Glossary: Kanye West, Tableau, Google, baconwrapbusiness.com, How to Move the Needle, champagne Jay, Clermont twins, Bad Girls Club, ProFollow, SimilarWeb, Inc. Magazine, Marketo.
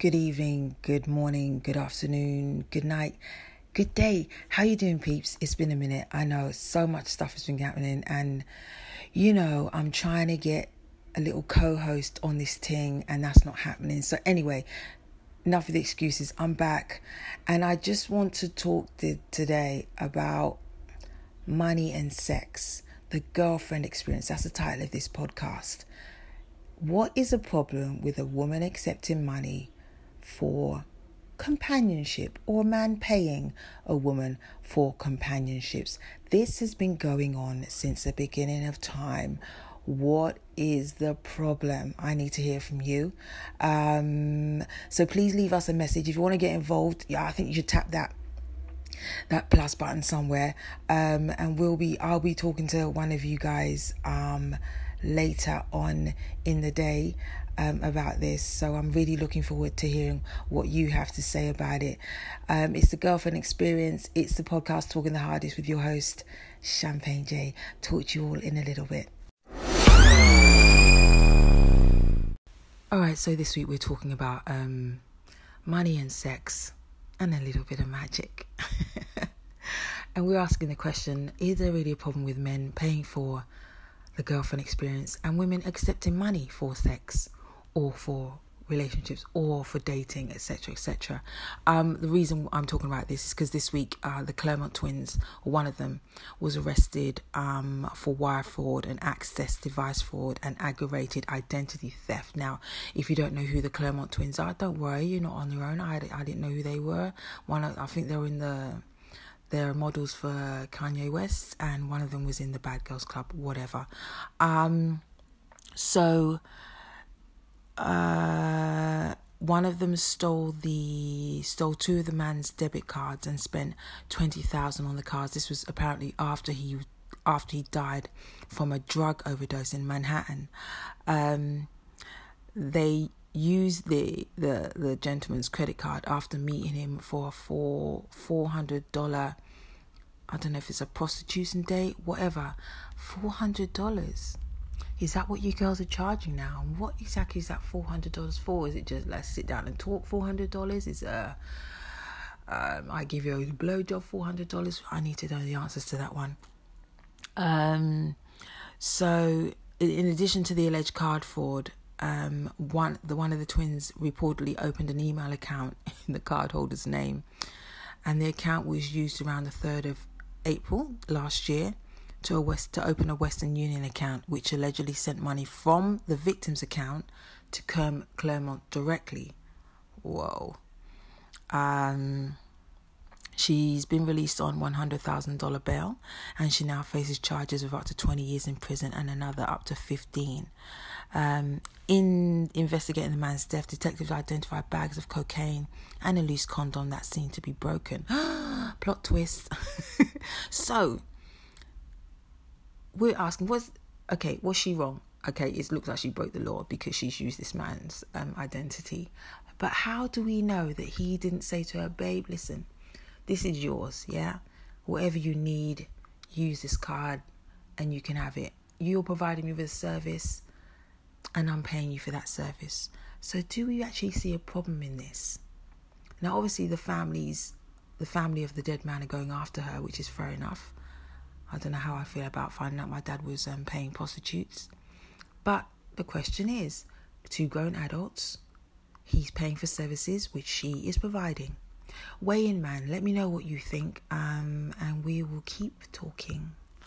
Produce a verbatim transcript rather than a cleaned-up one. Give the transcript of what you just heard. Good evening, good morning, good afternoon, good night, good day. How you doing, peeps? It's been a minute. I know so much stuff has been happening, and you know I'm trying to get a little co-host on this thing, and that's not happening. So anyway, enough of the excuses. I'm back, and I just want to talk to today about money and sex, the girlfriend experience. That's the title of this podcast. What is a problem with a woman accepting money for companionship, or a man paying a woman for companionships? This has been going on since the beginning of time. What is the problem? I need to hear from you. Um, so please leave us a message. If you want to get involved, yeah, I think you should tap that that plus button somewhere. Um, and we'll be I'll be talking to one of you guys um later on in the day um about this. So I'm really looking forward to hearing what you have to say about it. Um it's the Girlfriend Experience. It's the podcast Talking the Hardest with your host, Champagne Jay. Talk to you all in a little bit. All right, so this week we're talking about um money and sex and a little bit of magic. And we're asking the question, is there really a problem with men paying for the girlfriend experience and women accepting money for sex or for relationships or for dating, etc, etc? Um the reason I'm talking about this is because this week uh the Clermont twins, one of them was arrested um for wire fraud and access device fraud and aggravated identity theft. Now, if you don't know who the Clermont twins are, don't worry, you're not on your own. I, I didn't know who they were. One, I think they were in the They're models for Kanye West, and one of them was in the Bad Girls Club, whatever. Um, so uh, one of them stole the stole two of the man's debit cards and spent twenty thousand dollars on the cards. This was apparently after he after he died from a drug overdose in Manhattan. Um, they used the, the the gentleman's credit card after meeting him for a four four hundred dollar, I don't know if it's a prostitution date, whatever. Four hundred dollars, is that what you girls are charging now? And what exactly is that four hundred dollars for? Is it just let's sit down and talk four hundred dollars? Is a um I give you a blowjob four hundred dollars? I need to know the answers to that one. Um so in addition to the alleged card fraud, Um, one the one of the twins reportedly opened an email account in the cardholder's name, and the account was used around the third of April last year to a West to open a Western Union account, which allegedly sent money from the victim's account to Clerm- Clermont directly. Whoa. Um, she's been released on one hundred thousand dollars bail, and she now faces charges of up to twenty years in prison and another up to fifteen. Um, in investigating the man's death, detectives identified bags of cocaine and a loose condom that seemed to be broken. Plot twist. So, we're asking, was okay, was she wrong? Okay, it looks like she broke the law because she's used this man's um, identity. But how do we know that he didn't say to her, babe, listen, this is yours, yeah? Whatever you need, use this card and you can have it. You're providing me with a service, and I'm paying you for that service. So do we actually see a problem in this? Now, obviously, the families, the family of the dead man are going after her, which is fair enough. I don't know how I feel about finding out my dad was um, paying prostitutes. But the question is, two grown adults, he's paying for services which she is providing. Weigh in, man. Let me know what you think, um, and we will keep talking.